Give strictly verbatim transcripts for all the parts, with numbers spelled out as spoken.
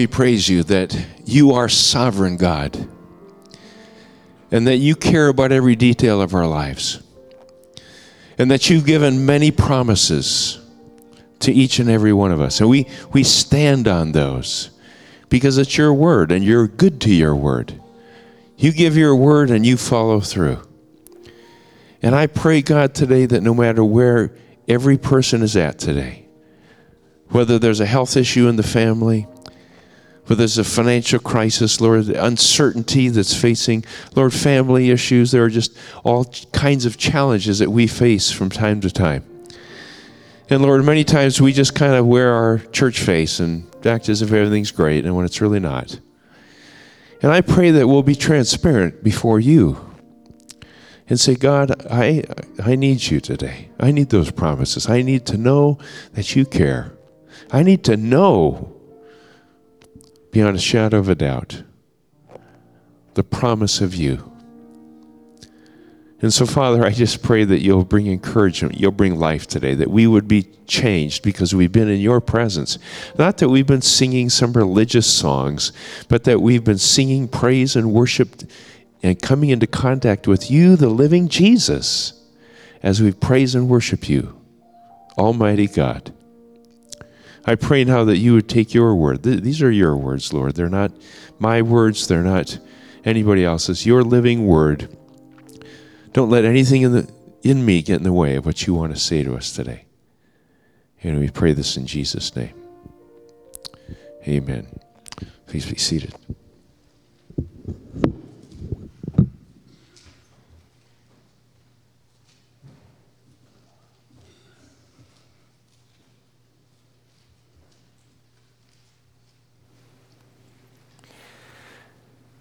We praise you that you are sovereign God and that you care about every detail of our lives and that you've given many promises to each and every one of us. And we, we stand on those because it's your word and you're good to your word. You give your word and you follow through. And I pray, God, today that no matter where every person is at today, whether there's a health issue in the family, whether there's a financial crisis, Lord, the uncertainty that's facing, Lord, family issues. There are just all kinds of challenges that we face from time to time. And Lord, many times we just kind of wear our church face and act as if everything's great and when it's really not. And I pray that we'll be transparent before you and say, God, I, I need you today. I need those promises. I need to know that you care. I need to know beyond a shadow of a doubt, the promise of you. And so, Father, I just pray that you'll bring encouragement, you'll bring life today, that we would be changed because we've been in your presence. Not that we've been singing some religious songs, but that we've been singing praise and worship and coming into contact with you, the living Jesus, as we praise and worship you, Almighty God. I pray now that you would take your word. Th- these are your words, Lord. They're not my words. They're not anybody else's. Your living word. Don't let anything in, the, in me get in the way of what you want to say to us today. And we pray this in Jesus' name. Amen. Please be seated.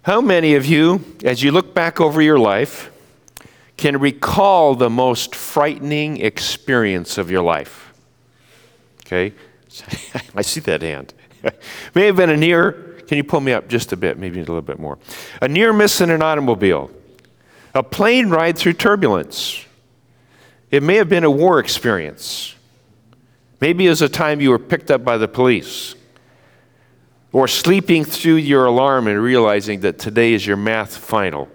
How many of you, as you look back over your life, can recall the most frightening experience of your life? Okay, I see that hand. May have been a near, can you pull me up just a bit, maybe a little bit more? A near miss in an automobile, a plane ride through turbulence. It may have been a war experience. Maybe it was a time you were picked up by the police. Or sleeping through your alarm and realizing that today is your math final.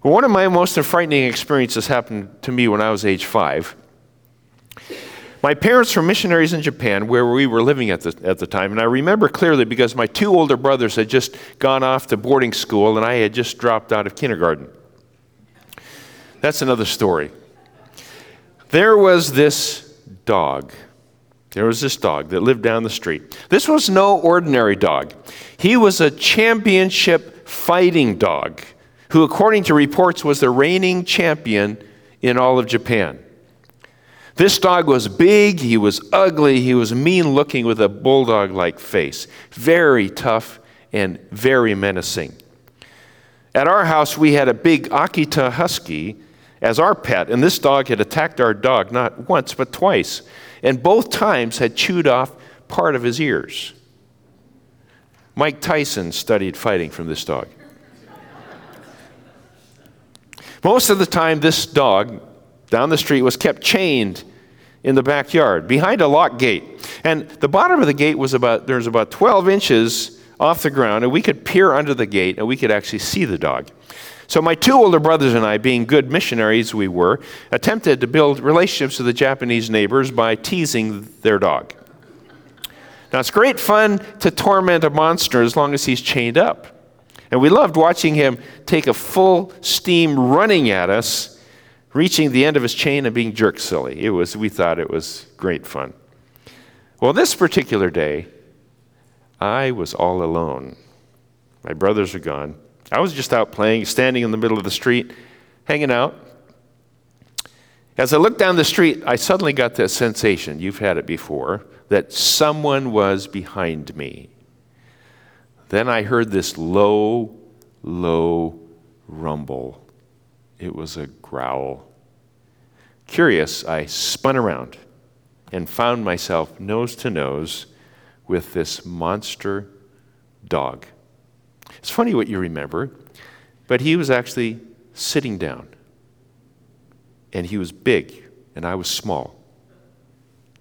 One of my most frightening experiences happened to me when I was age five. My parents were missionaries in Japan, where we were living at the, at the time, and I remember clearly because my two older brothers had just gone off to boarding school and I had just dropped out of kindergarten. That's another story. There was this dog. There was this dog that lived down the street. This was no ordinary dog. He was a championship fighting dog who, according to reports, was the reigning champion in all of Japan. This dog was big, he was ugly, he was mean-looking with a bulldog-like face, very tough and very menacing. At our house, we had a big Akita Husky as our pet, and this dog had attacked our dog not once but twice. And both times had chewed off part of his ears. Mike Tyson studied fighting from this dog. Most of the time, this dog down the street was kept chained in the backyard behind a lock gate. And the bottom of the gate was about, there was about twelve inches off the ground, and we could peer under the gate and we could actually see the dog. So my two older brothers and I, being good missionaries we were, attempted to build relationships with the Japanese neighbors by teasing their dog. Now, it's great fun to torment a monster as long as he's chained up. And we loved watching him take a full steam running at us, reaching the end of his chain and being jerk silly. It was, we thought it was great fun. Well, this particular day, I was all alone. My brothers are gone. I was just out playing, standing in the middle of the street, hanging out. As I looked down the street, I suddenly got that sensation, you've had it before, that someone was behind me. Then I heard this low, low rumble. It was a growl. Curious, I spun around and found myself nose to nose with this monster dog. It's funny what you remember, but he was actually sitting down, and he was big, and I was small,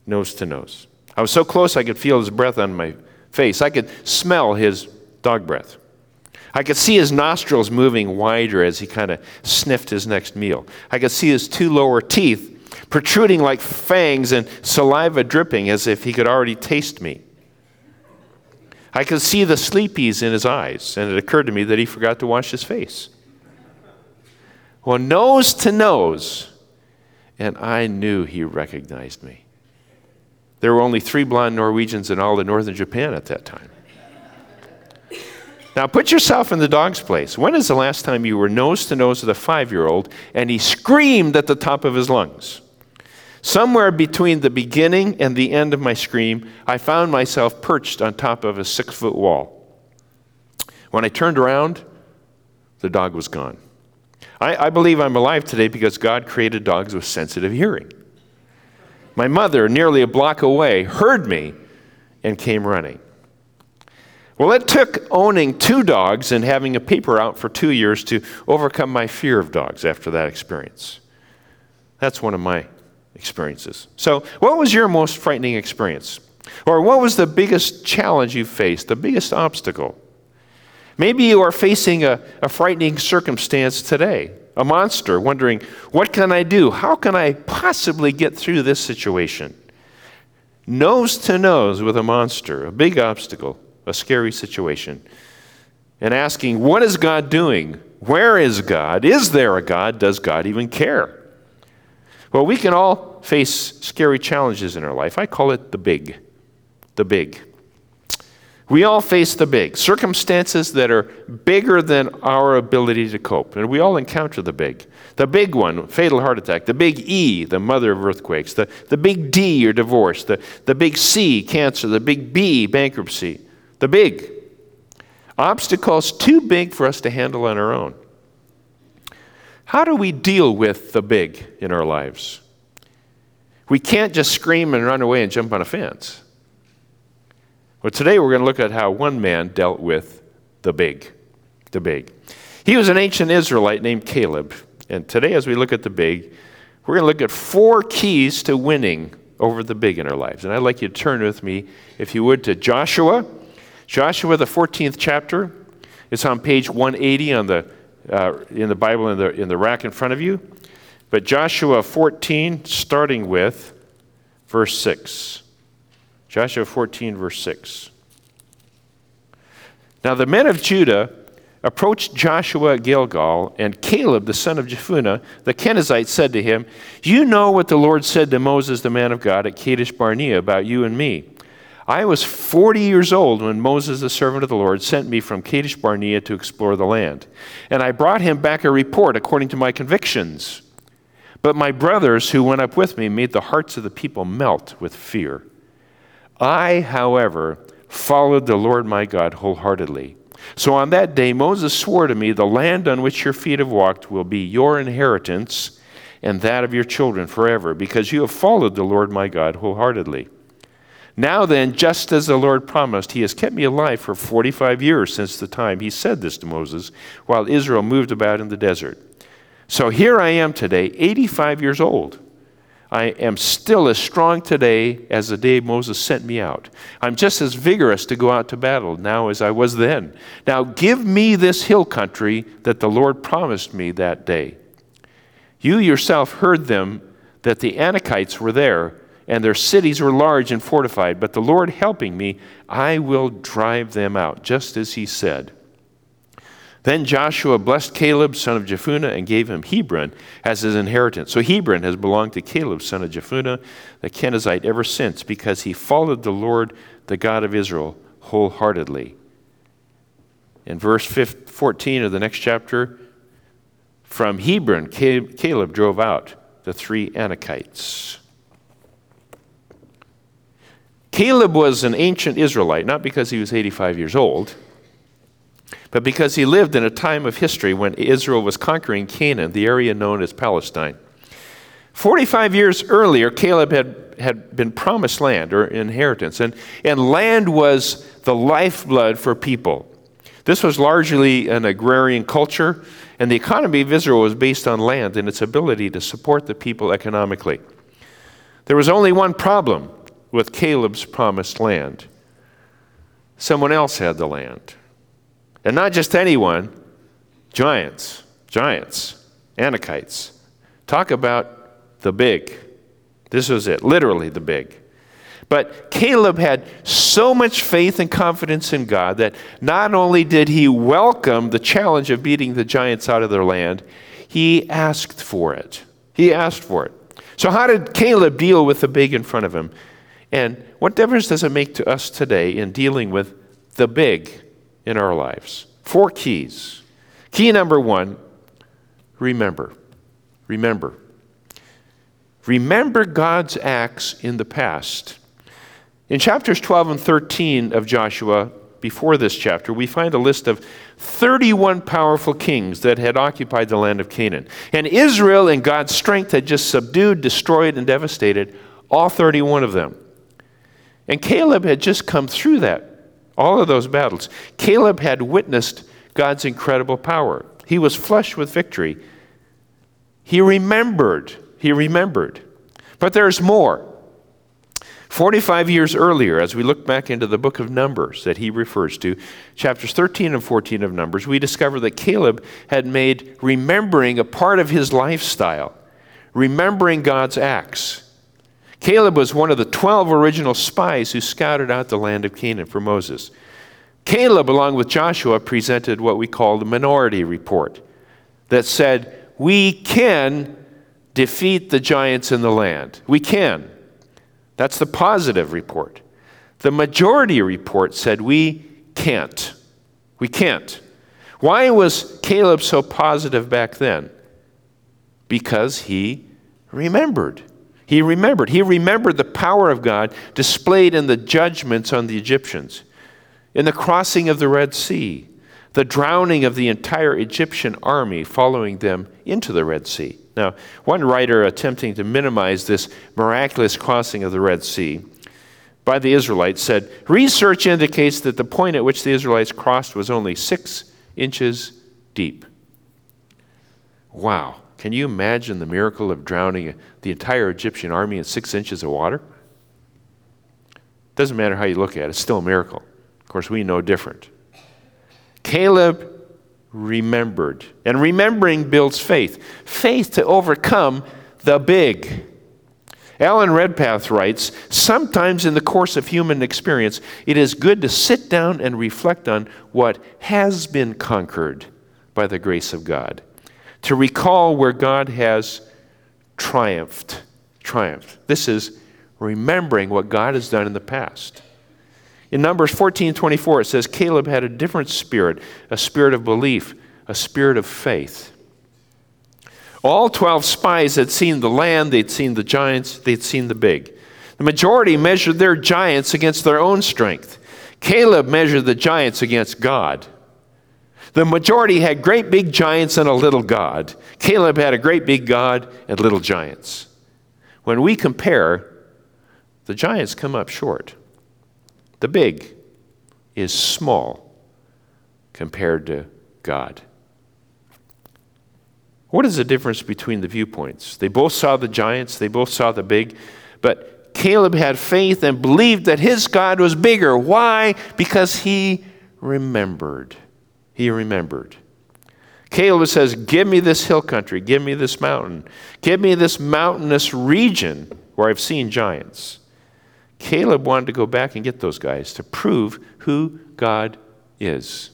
nose to nose. I was so close I could feel his breath on my face. I could smell his dog breath. I could see his nostrils moving wider as he kind of sniffed his next meal. I could see his two lower teeth protruding like fangs and saliva dripping as if he could already taste me. I could see the sleepies in his eyes, and it occurred to me that he forgot to wash his face. Well, nose to nose, and I knew he recognized me. There were only three blonde Norwegians in all of northern Japan at that time. Now put yourself in the dog's place. When is the last time you were nose to nose with a five-year-old and he screamed at the top of his lungs? Somewhere between the beginning and the end of my scream, I found myself perched on top of a six-foot wall. When I turned around, the dog was gone. I, I believe I'm alive today because God created dogs with sensitive hearing. My mother, nearly a block away, heard me and came running. Well, it took owning two dogs and having a paper out for two years to overcome my fear of dogs after that experience. That's one of my experiences. So, what was your most frightening experience? Or what was the biggest challenge you faced, the biggest obstacle? Maybe you are facing a, a frightening circumstance today, a monster, wondering, what can I do? How can I possibly get through this situation? Nose to nose with a monster, a big obstacle, a scary situation, and asking, what is God doing? Where is God? Is there a God? Does God even care? Well, we can all face scary challenges in our life. I call it the big, the big. We all face the big, circumstances that are bigger than our ability to cope. And we all encounter the big. The big one, fatal heart attack. The big E, the mother of earthquakes. The, the big D, your divorce. The, the big C, cancer. The big B, bankruptcy. The big. Obstacles too big for us to handle on our own. How do we deal with the big in our lives? We can't just scream and run away and jump on a fence. Well, today we're going to look at how one man dealt with the big, the big. He was an ancient Israelite named Caleb. And today as we look at the big, we're going to look at four keys to winning over the big in our lives. And I'd like you to turn with me, if you would, to Joshua. Joshua, the fourteenth chapter. It's on page one eighty on the, uh, in the Bible in the, in the rack in front of you. But Joshua fourteen, starting with verse six. Joshua fourteen, verse six. Now the men of Judah approached Joshua at Gilgal, and Caleb, the son of Jephunneh, the Kenizzite, said to him, "You know what the Lord said to Moses, the man of God, at Kadesh Barnea about you and me. I was forty years old when Moses, the servant of the Lord, sent me from Kadesh Barnea to explore the land. And I brought him back a report according to my convictions. But my brothers who went up with me made the hearts of the people melt with fear. I, however, followed the Lord my God wholeheartedly. So on that day Moses swore to me, the land on which your feet have walked will be your inheritance and that of your children forever, because you have followed the Lord my God wholeheartedly. Now then, just as the Lord promised, he has kept me alive for forty-five years since the time he said this to Moses, while Israel moved about in the desert. So here I am today, eighty-five years old. I am still as strong today as the day Moses sent me out. I'm just as vigorous to go out to battle now as I was then. Now give me this hill country that the Lord promised me that day. You yourself heard them, that the Anakites were there, and their cities were large and fortified, but the Lord helping me, I will drive them out, just as he said." Then Joshua blessed Caleb, son of Jephunneh, and gave him Hebron as his inheritance. So Hebron has belonged to Caleb, son of Jephunneh, the Kenizzite, ever since, because he followed the Lord, the God of Israel, wholeheartedly. In verse fourteen of the next chapter, from Hebron, Caleb drove out the three Anakites. Caleb was an ancient Israelite, not because he was eighty-five years old, but because he lived in a time of history when Israel was conquering Canaan, the area known as Palestine. forty-five years earlier, Caleb had, had been promised land or inheritance, and, and land was the lifeblood for people. This was largely an agrarian culture, and the economy of Israel was based on land and its ability to support the people economically. There was only one problem with Caleb's promised land. someone else had the land. And not just anyone, giants, giants, Anakites. Talk about the big. This was it, literally the big. But Caleb had so much faith and confidence in God that not only did he welcome the challenge of beating the giants out of their land, he asked for it. He asked for it. So how did Caleb deal with the big in front of him? And what difference does it make to us today in dealing with the big in our lives? Four keys. Key number one, remember. Remember. Remember God's acts in the past. In chapters twelve and thirteen of Joshua, before this chapter, we find a list of thirty-one powerful kings that had occupied the land of Canaan. And Israel, in God's strength, had just subdued, destroyed, and devastated all thirty-one of them. And Caleb had just come through that, all of those battles. Caleb had witnessed God's incredible power. He was flushed with victory. He remembered. He remembered. But there's more. forty-five years earlier, as we look back into the book of Numbers that he refers to, chapters thirteen and fourteen of Numbers, we discover that Caleb had made remembering a part of his lifestyle, remembering God's acts. Caleb was one of the twelve original spies who scouted out the land of Canaan for Moses. Caleb, along with Joshua, presented what we call the minority report that said, we can defeat the giants in the land. We can. That's the positive report. The majority report said, we can't. We can't. Why was Caleb so positive back then? Because he remembered. He remembered. He remembered the power of God displayed in the judgments on the Egyptians, in the crossing of the Red Sea, the drowning of the entire Egyptian army following them into the Red Sea. Now, one writer attempting to minimize this miraculous crossing of the Red Sea by the Israelites said, research indicates that the point at which the Israelites crossed was only six inches deep. Wow. Can you imagine the miracle of drowning the entire Egyptian army in six inches of water? Doesn't matter how you look at it. It's still a miracle. Of course, we know different. Caleb remembered. And remembering builds faith. Faith to overcome the big. Alan Redpath writes, sometimes in the course of human experience, it is good to sit down and reflect on what has been conquered by the grace of God. To recall where God has triumphed. Triumphed. This is remembering what God has done in the past. In Numbers fourteen twenty-four, it says, Caleb had a different spirit, a spirit of belief, a spirit of faith. All twelve spies had seen the land, they'd seen the giants, they'd seen the big. The majority measured their giants against their own strength. Caleb measured the giants against God. The majority had great big giants and a little God. Caleb had a great big God and little giants. When we compare, the giants come up short. The big is small compared to God. What is the difference between the viewpoints? They both saw the giants, they both saw the big, but Caleb had faith and believed that his God was bigger. Why? Because he remembered. He remembered. Caleb says, give me this hill country, give me this mountain, give me this mountainous region where I've seen giants. Caleb wanted to go back and get those guys to prove who God is.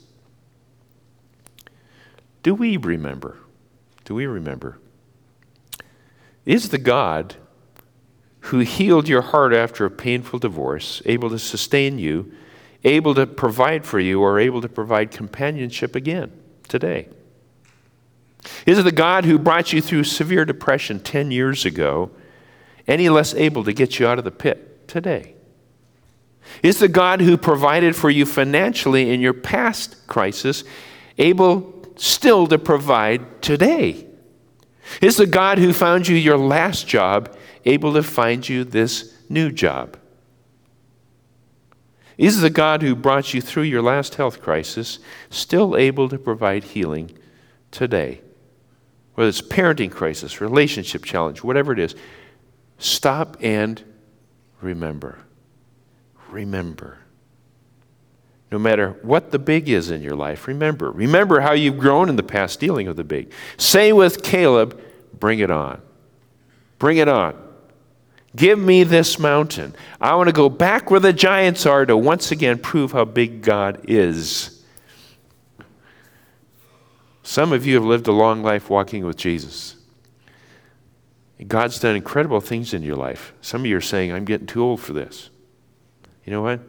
Do we remember? Do we remember? Is the God who healed your heart after a painful divorce able to sustain you, able to provide for you, or able to provide companionship again today? Is it the God who brought you through severe depression ten years ago any less able to get you out of the pit today? Is the God who provided for you financially in your past crisis able still to provide today? Is the God who found you your last job able to find you this new job? Is the God who brought you through your last health crisis still able to provide healing today? Whether it's parenting crisis, relationship challenge, whatever it is, stop and remember. Remember. No matter what the big is in your life, remember. Remember how you've grown in the past dealing with the big. Say with Caleb, bring it on. Bring it on. Give me this mountain. I want to go back where the giants are to once again prove how big God is. Some of you have lived a long life walking with Jesus. God's done incredible things in your life. Some of you are saying, I'm getting too old for this. You know what?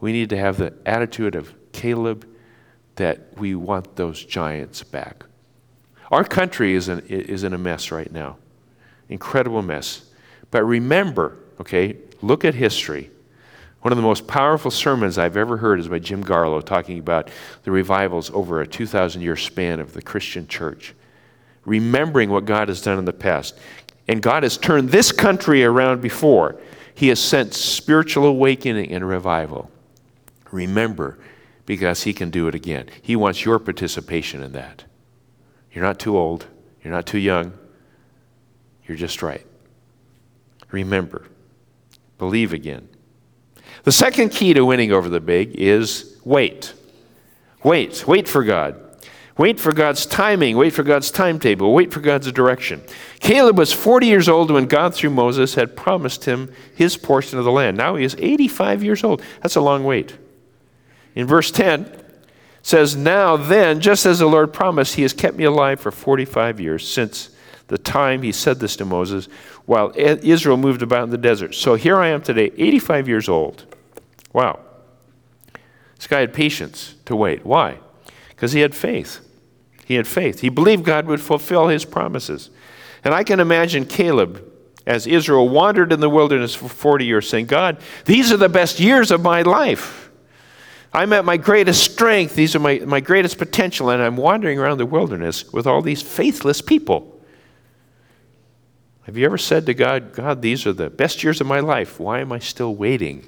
We need to have the attitude of Caleb that we want those giants back. Our country is in, is in a mess right now. Incredible mess. But remember, okay, look at history. One of the most powerful sermons I've ever heard is by Jim Garlow talking about the revivals over a two thousand year span of the Christian church. Remembering what God has done in the past. And God has turned this country around before. He has sent spiritual awakening and revival. Remember, because he can do it again. He wants your participation in that. You're not too old. You're not too young. You're just right. Remember. Believe again. The second key to winning over the big is wait. Wait. Wait for God. Wait for God's timing. Wait for God's timetable. Wait for God's direction. Caleb was forty years old when God, through Moses, had promised him his portion of the land. Now he is eighty-five years old. That's a long wait. In verse ten, it says, now then, just as the Lord promised, he has kept me alive for forty-five years since the time he said this to Moses, while Israel moved about in the desert. So here I am today, eighty-five years old. Wow. This guy had patience to wait. Why? Because he had faith. He had faith. He believed God would fulfill his promises. And I can imagine Caleb, as Israel wandered in the wilderness for forty years, saying, God, these are the best years of my life. I'm at my greatest strength. These are my, my greatest potential. And I'm wandering around the wilderness with all these faithless people. Have you ever said to God, God, these are the best years of my life. Why am I still waiting?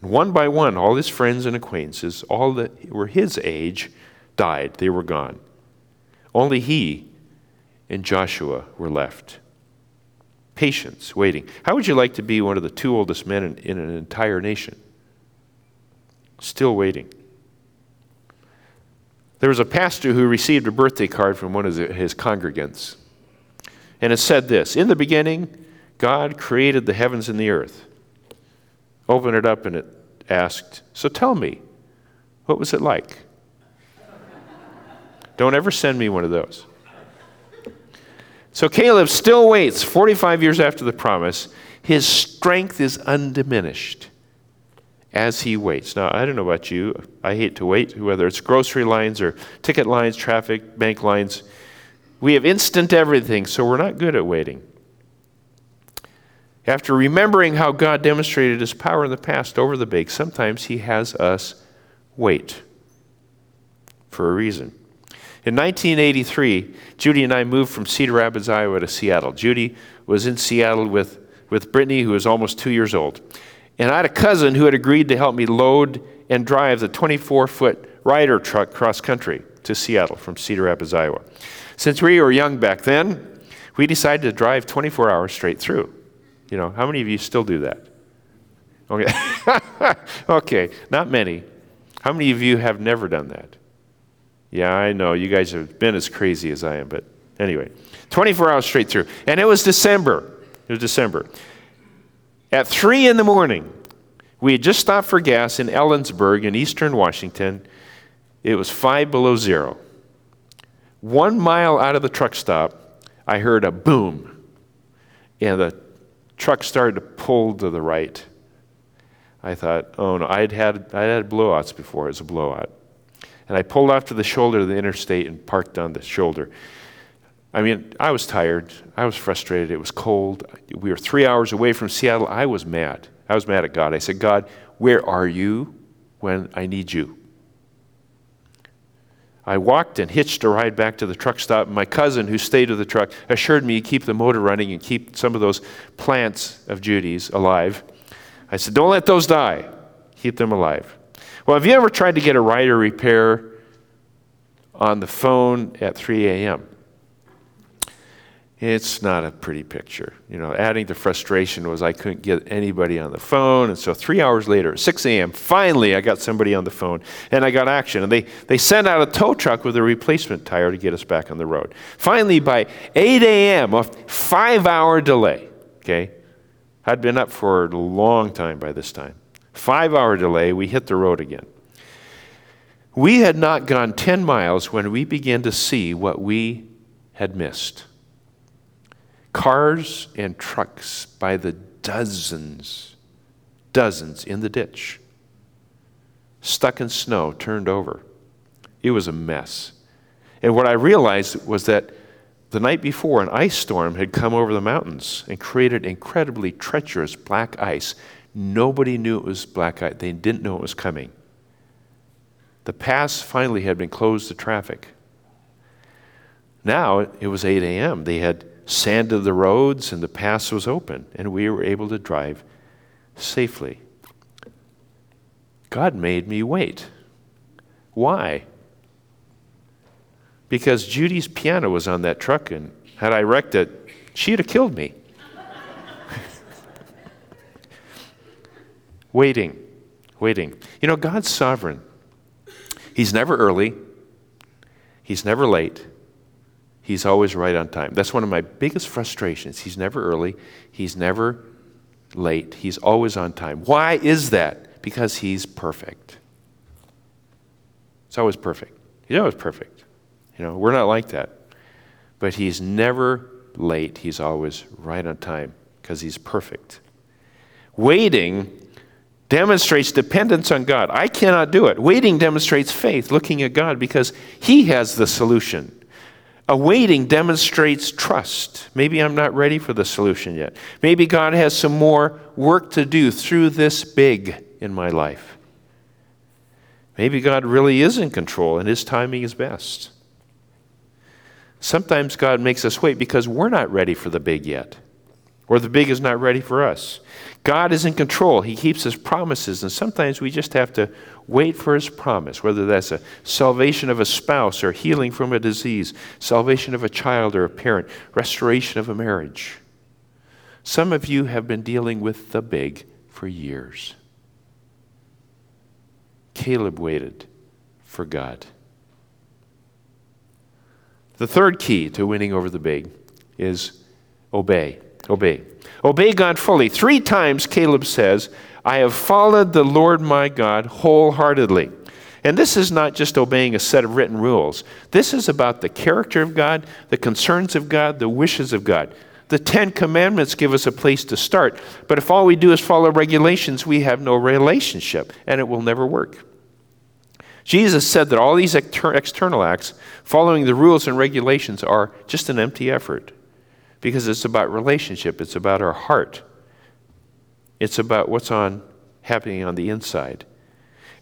And one by one, all his friends and acquaintances, all that were his age, died. They were gone. Only he and Joshua were left. Patience, waiting. How would you like to be one of the two oldest men in, in an entire nation? Still waiting. There was a pastor who received a birthday card from one of his congregants. And it said this, in the beginning, God created the heavens and the earth. Open it up and it asked, so tell me, what was it like? Don't ever send me one of those. So Caleb still waits forty-five years after the promise. His strength is undiminished as he waits. Now, I don't know about you. I hate to wait, whether it's grocery lines or ticket lines, traffic, bank lines. We have instant everything, so we're not good at waiting. After remembering how God demonstrated his power in the past over the big, sometimes he has us wait for a reason. In nineteen eighty-three, Judy and I moved from Cedar Rapids, Iowa to Seattle. Judy was in Seattle with, with Brittany, who was almost two years old. And I had a cousin who had agreed to help me load and drive the twenty-four foot Ryder truck cross-country to Seattle from Cedar Rapids, Iowa. Since we were young back then, we decided to drive twenty-four hours straight through. You know, how many of you still do that? Okay, okay, not many. How many of you have never done that? Yeah, I know, you guys have been as crazy as I am, but anyway. twenty-four hours straight through. And it was December. It was December. At three in the morning, we had just stopped for gas in Ellensburg in eastern Washington. It was five below zero. One mile out of the truck stop, I heard a boom, and the truck started to pull to the right. I thought, oh no, I'd had I'd had blowouts before. It was a blowout. And I pulled off to the shoulder of the interstate and parked on the shoulder. I mean, I was tired. I was frustrated. It was cold. We were three hours away from Seattle. I was mad. I was mad at God. I said, God, where are you when I need you? I walked and hitched a ride back to the truck stop. My cousin, who stayed with the truck, assured me to keep the motor running and keep some of those plants of Judy's alive. I said, don't let those die. Keep them alive. Well, have you ever tried to get a Ryder repair on the phone at three a.m.? It's not a pretty picture. You know, adding to frustration was I couldn't get anybody on the phone. And so three hours later, at six a.m., finally I got somebody on the phone and I got action. And they, they sent out a tow truck with a replacement tire to get us back on the road. Finally, by eight a.m., a five-hour delay, okay? I'd been up for a long time by this time. Five-hour delay, we hit the road again. We had not gone ten miles when we began to see what we had missed. Cars and trucks by the dozens, dozens in the ditch, stuck in snow, turned over. It was a mess. And what I realized was that the night before, an ice storm had come over the mountains and created incredibly treacherous black ice. Nobody knew it was black ice. They didn't know it was coming. The pass finally had been closed to traffic. Now it was eight a.m. They had sanded the roads and the pass was open, and we were able to drive safely. God made me wait. Why? Because Judy's piano was on that truck, and had I wrecked it, she'd have killed me. Waiting, waiting. You know, God's sovereign. He's never early. He's never late. He's always right on time. That's one of my biggest frustrations. He's never early. He's never late. He's always on time. Why is that? Because he's perfect. It's always perfect. He's always perfect. You know, we're not like that. But he's never late. He's always right on time because he's perfect. Waiting demonstrates dependence on God. I cannot do it. Waiting demonstrates faith, looking at God, because he has the solution. A waiting demonstrates trust. Maybe I'm not ready for the solution yet. Maybe God has some more work to do through this big in my life. Maybe God really is in control and his timing is best. Sometimes God makes us wait because we're not ready for the big yet, or the big is not ready for us. God is in control. He keeps his promises, and sometimes we just have to wait for his promise, whether that's a salvation of a spouse or healing from a disease, salvation of a child or a parent, restoration of a marriage. Some of you have been dealing with the big for years. Caleb waited for God. The third key to winning over the big is obey. Obey. Obey God fully. Three times Caleb says, I have followed the Lord my God wholeheartedly. And this is not just obeying a set of written rules. This is about the character of God, the concerns of God, the wishes of God. The Ten Commandments give us a place to start. But if all we do is follow regulations, we have no relationship, and it will never work. Jesus said that all these exter- external acts, following the rules and regulations, are just an empty effort. Because it's about relationship. It's about our heart. It's about what's on happening on the inside.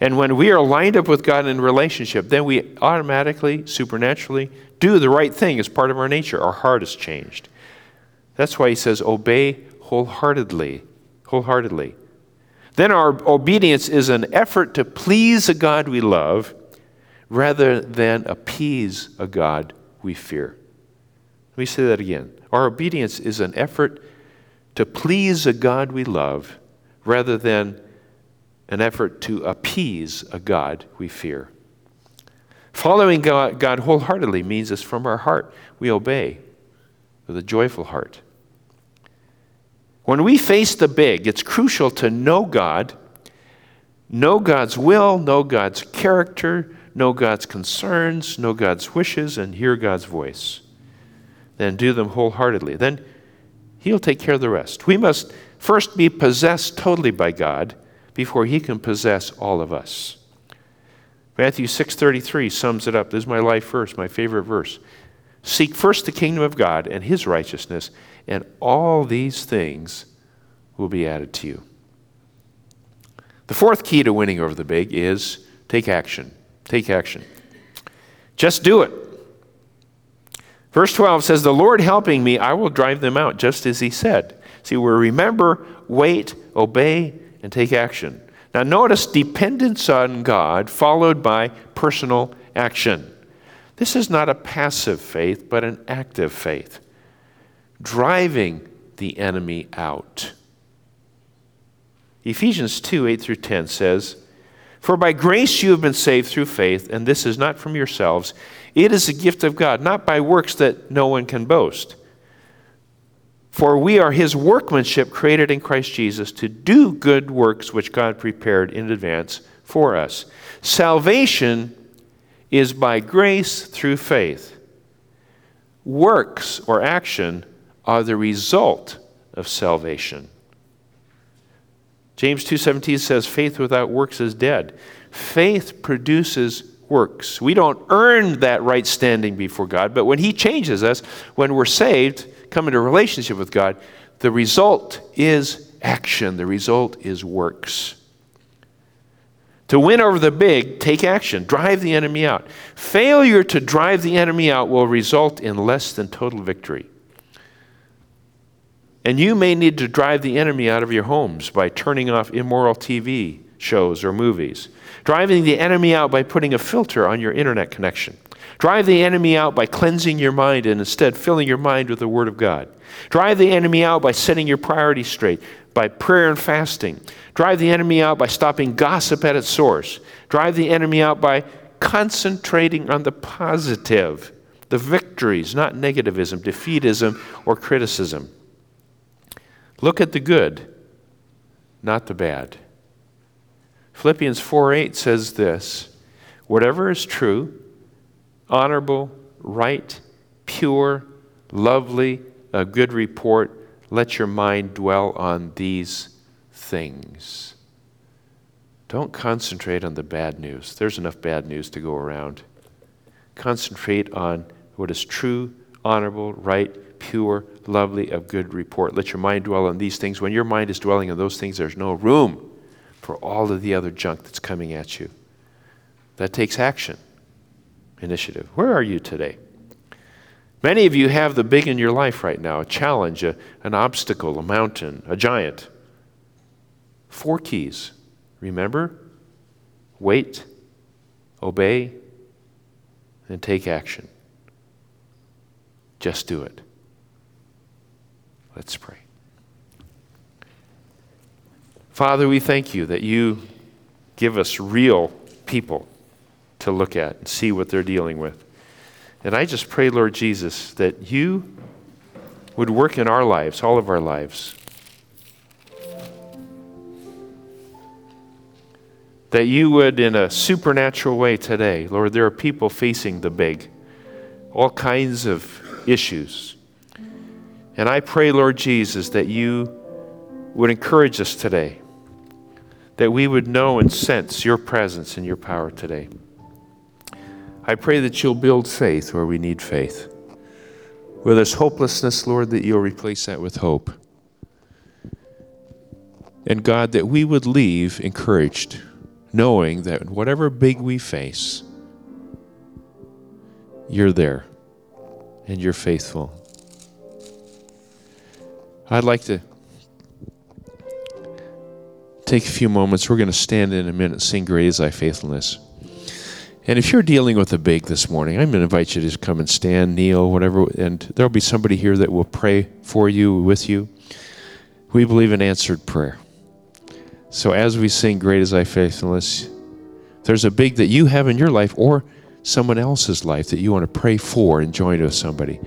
And when we are lined up with God in relationship, then we automatically, supernaturally, do the right thing as part of our nature. Our heart is changed. That's why he says, obey wholeheartedly. Wholeheartedly. Then our obedience is an effort to please a God we love rather than appease a God we fear. Let me say that again. Our obedience is an effort to please a God we love rather than an effort to appease a God we fear. Following God, God wholeheartedly means it's from our heart. We obey with a joyful heart. When we face the big, it's crucial to know God, know God's will, know God's character, know God's concerns, know God's wishes, and hear God's voice. Then do them wholeheartedly. Then he'll take care of the rest. We must first be possessed totally by God before he can possess all of us. Matthew six thirty-three sums it up. This is my life verse, my favorite verse. Seek first the kingdom of God and his righteousness, and all these things will be added to you. The fourth key to winning over the big is take action. Take action. Just do it. Verse twelve says, the Lord helping me, I will drive them out, just as he said. See, we remember, wait, obey, and take action. Now notice dependence on God followed by personal action. This is not a passive faith, but an active faith. driving the enemy out. Ephesians two, eight through ten says, "For by grace you have been saved through faith, and this is not from yourselves. It is a gift of God, not by works that no one can boast. For we are his workmanship created in Christ Jesus to do good works which God prepared in advance for us." Salvation is by grace through faith. Works or action are the result of salvation. James two seventeen says, "Faith without works is dead." Faith produces works. We don't earn that right standing before God, but when he changes us, when we're saved, come into a relationship with God, the result is action. The result is works. To win over the big, take action. Drive the enemy out. Failure to drive the enemy out will result in less than total victory. And you may need to drive the enemy out of your homes by turning off immoral T V shows or movies. Driving the enemy out by putting a filter on your internet connection. Drive the enemy out by cleansing your mind and instead filling your mind with the Word of God. Drive the enemy out by setting your priorities straight, by prayer and fasting. Drive the enemy out by stopping gossip at its source. Drive the enemy out by concentrating on the positive, the victories, not negativism, defeatism, or criticism. Look at the good, not the bad. Philippians four eight says this, "Whatever is true, honorable, right, pure, lovely, a good report, let your mind dwell on these things." Don't concentrate on the bad news. There's enough bad news to go around. Concentrate on what is true, honorable, right, pure, lovely, of good report. Let your mind dwell on these things. When your mind is dwelling on those things, there's no room for all of the other junk that's coming at you. That takes action, initiative. Where are you today? Many of you have the big in your life right now, a challenge, a, an obstacle, a mountain, a giant. Four keys. Remember, wait, obey, and take action. Just do it. Let's pray. Father, we thank you that you give us real people to look at and see what they're dealing with. And I just pray, Lord Jesus, that you would work in our lives, all of our lives. That you would, in a supernatural way today, Lord, there are people facing the big, all kinds of issues. And I pray, Lord Jesus, that you would encourage us today, that we would know and sense your presence and your power today. I pray that you'll build faith where we need faith. Where there's hopelessness, Lord, that you'll replace that with hope. And God, that we would leave encouraged, knowing that whatever big we face, you're there and you're faithful. I'd like to take a few moments. We're going to stand in a minute and sing "Great Is Thy Faithfulness." And if you're dealing with a big this morning, I'm going to invite you to come and stand, kneel, whatever, and there'll be somebody here that will pray for you, with you. We believe in answered prayer. So as we sing "Great Is Thy Faithfulness," if there's a big that you have in your life or someone else's life that you want to pray for and join with somebody,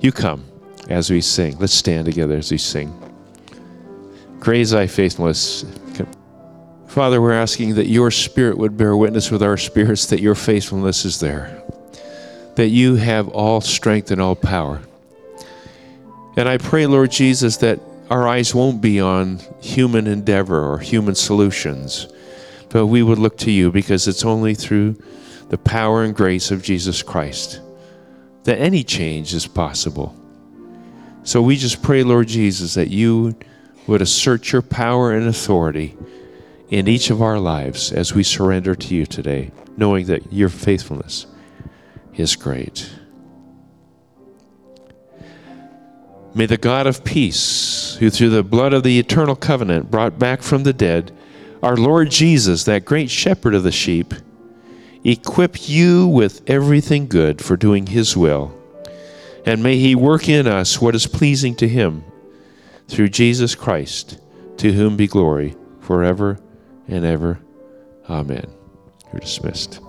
you come as we sing. Let's stand together as we sing. "Great Is Thy Faithfulness." Father, we're asking that your Spirit would bear witness with our spirits that your faithfulness is there, that you have all strength and all power. And I pray, Lord Jesus, that our eyes won't be on human endeavor or human solutions, but we would look to you, because it's only through the power and grace of Jesus Christ that any change is possible. So we just pray, Lord Jesus, that you would assert your power and authority in each of our lives as we surrender to you today, knowing that your faithfulness is great. May the God of peace, who through the blood of the eternal covenant brought back from the dead our Lord Jesus, that great shepherd of the sheep, equip you with everything good for doing his will, And may he work in us what is pleasing to him through Jesus Christ, to whom be glory forever and ever. Amen. You're dismissed.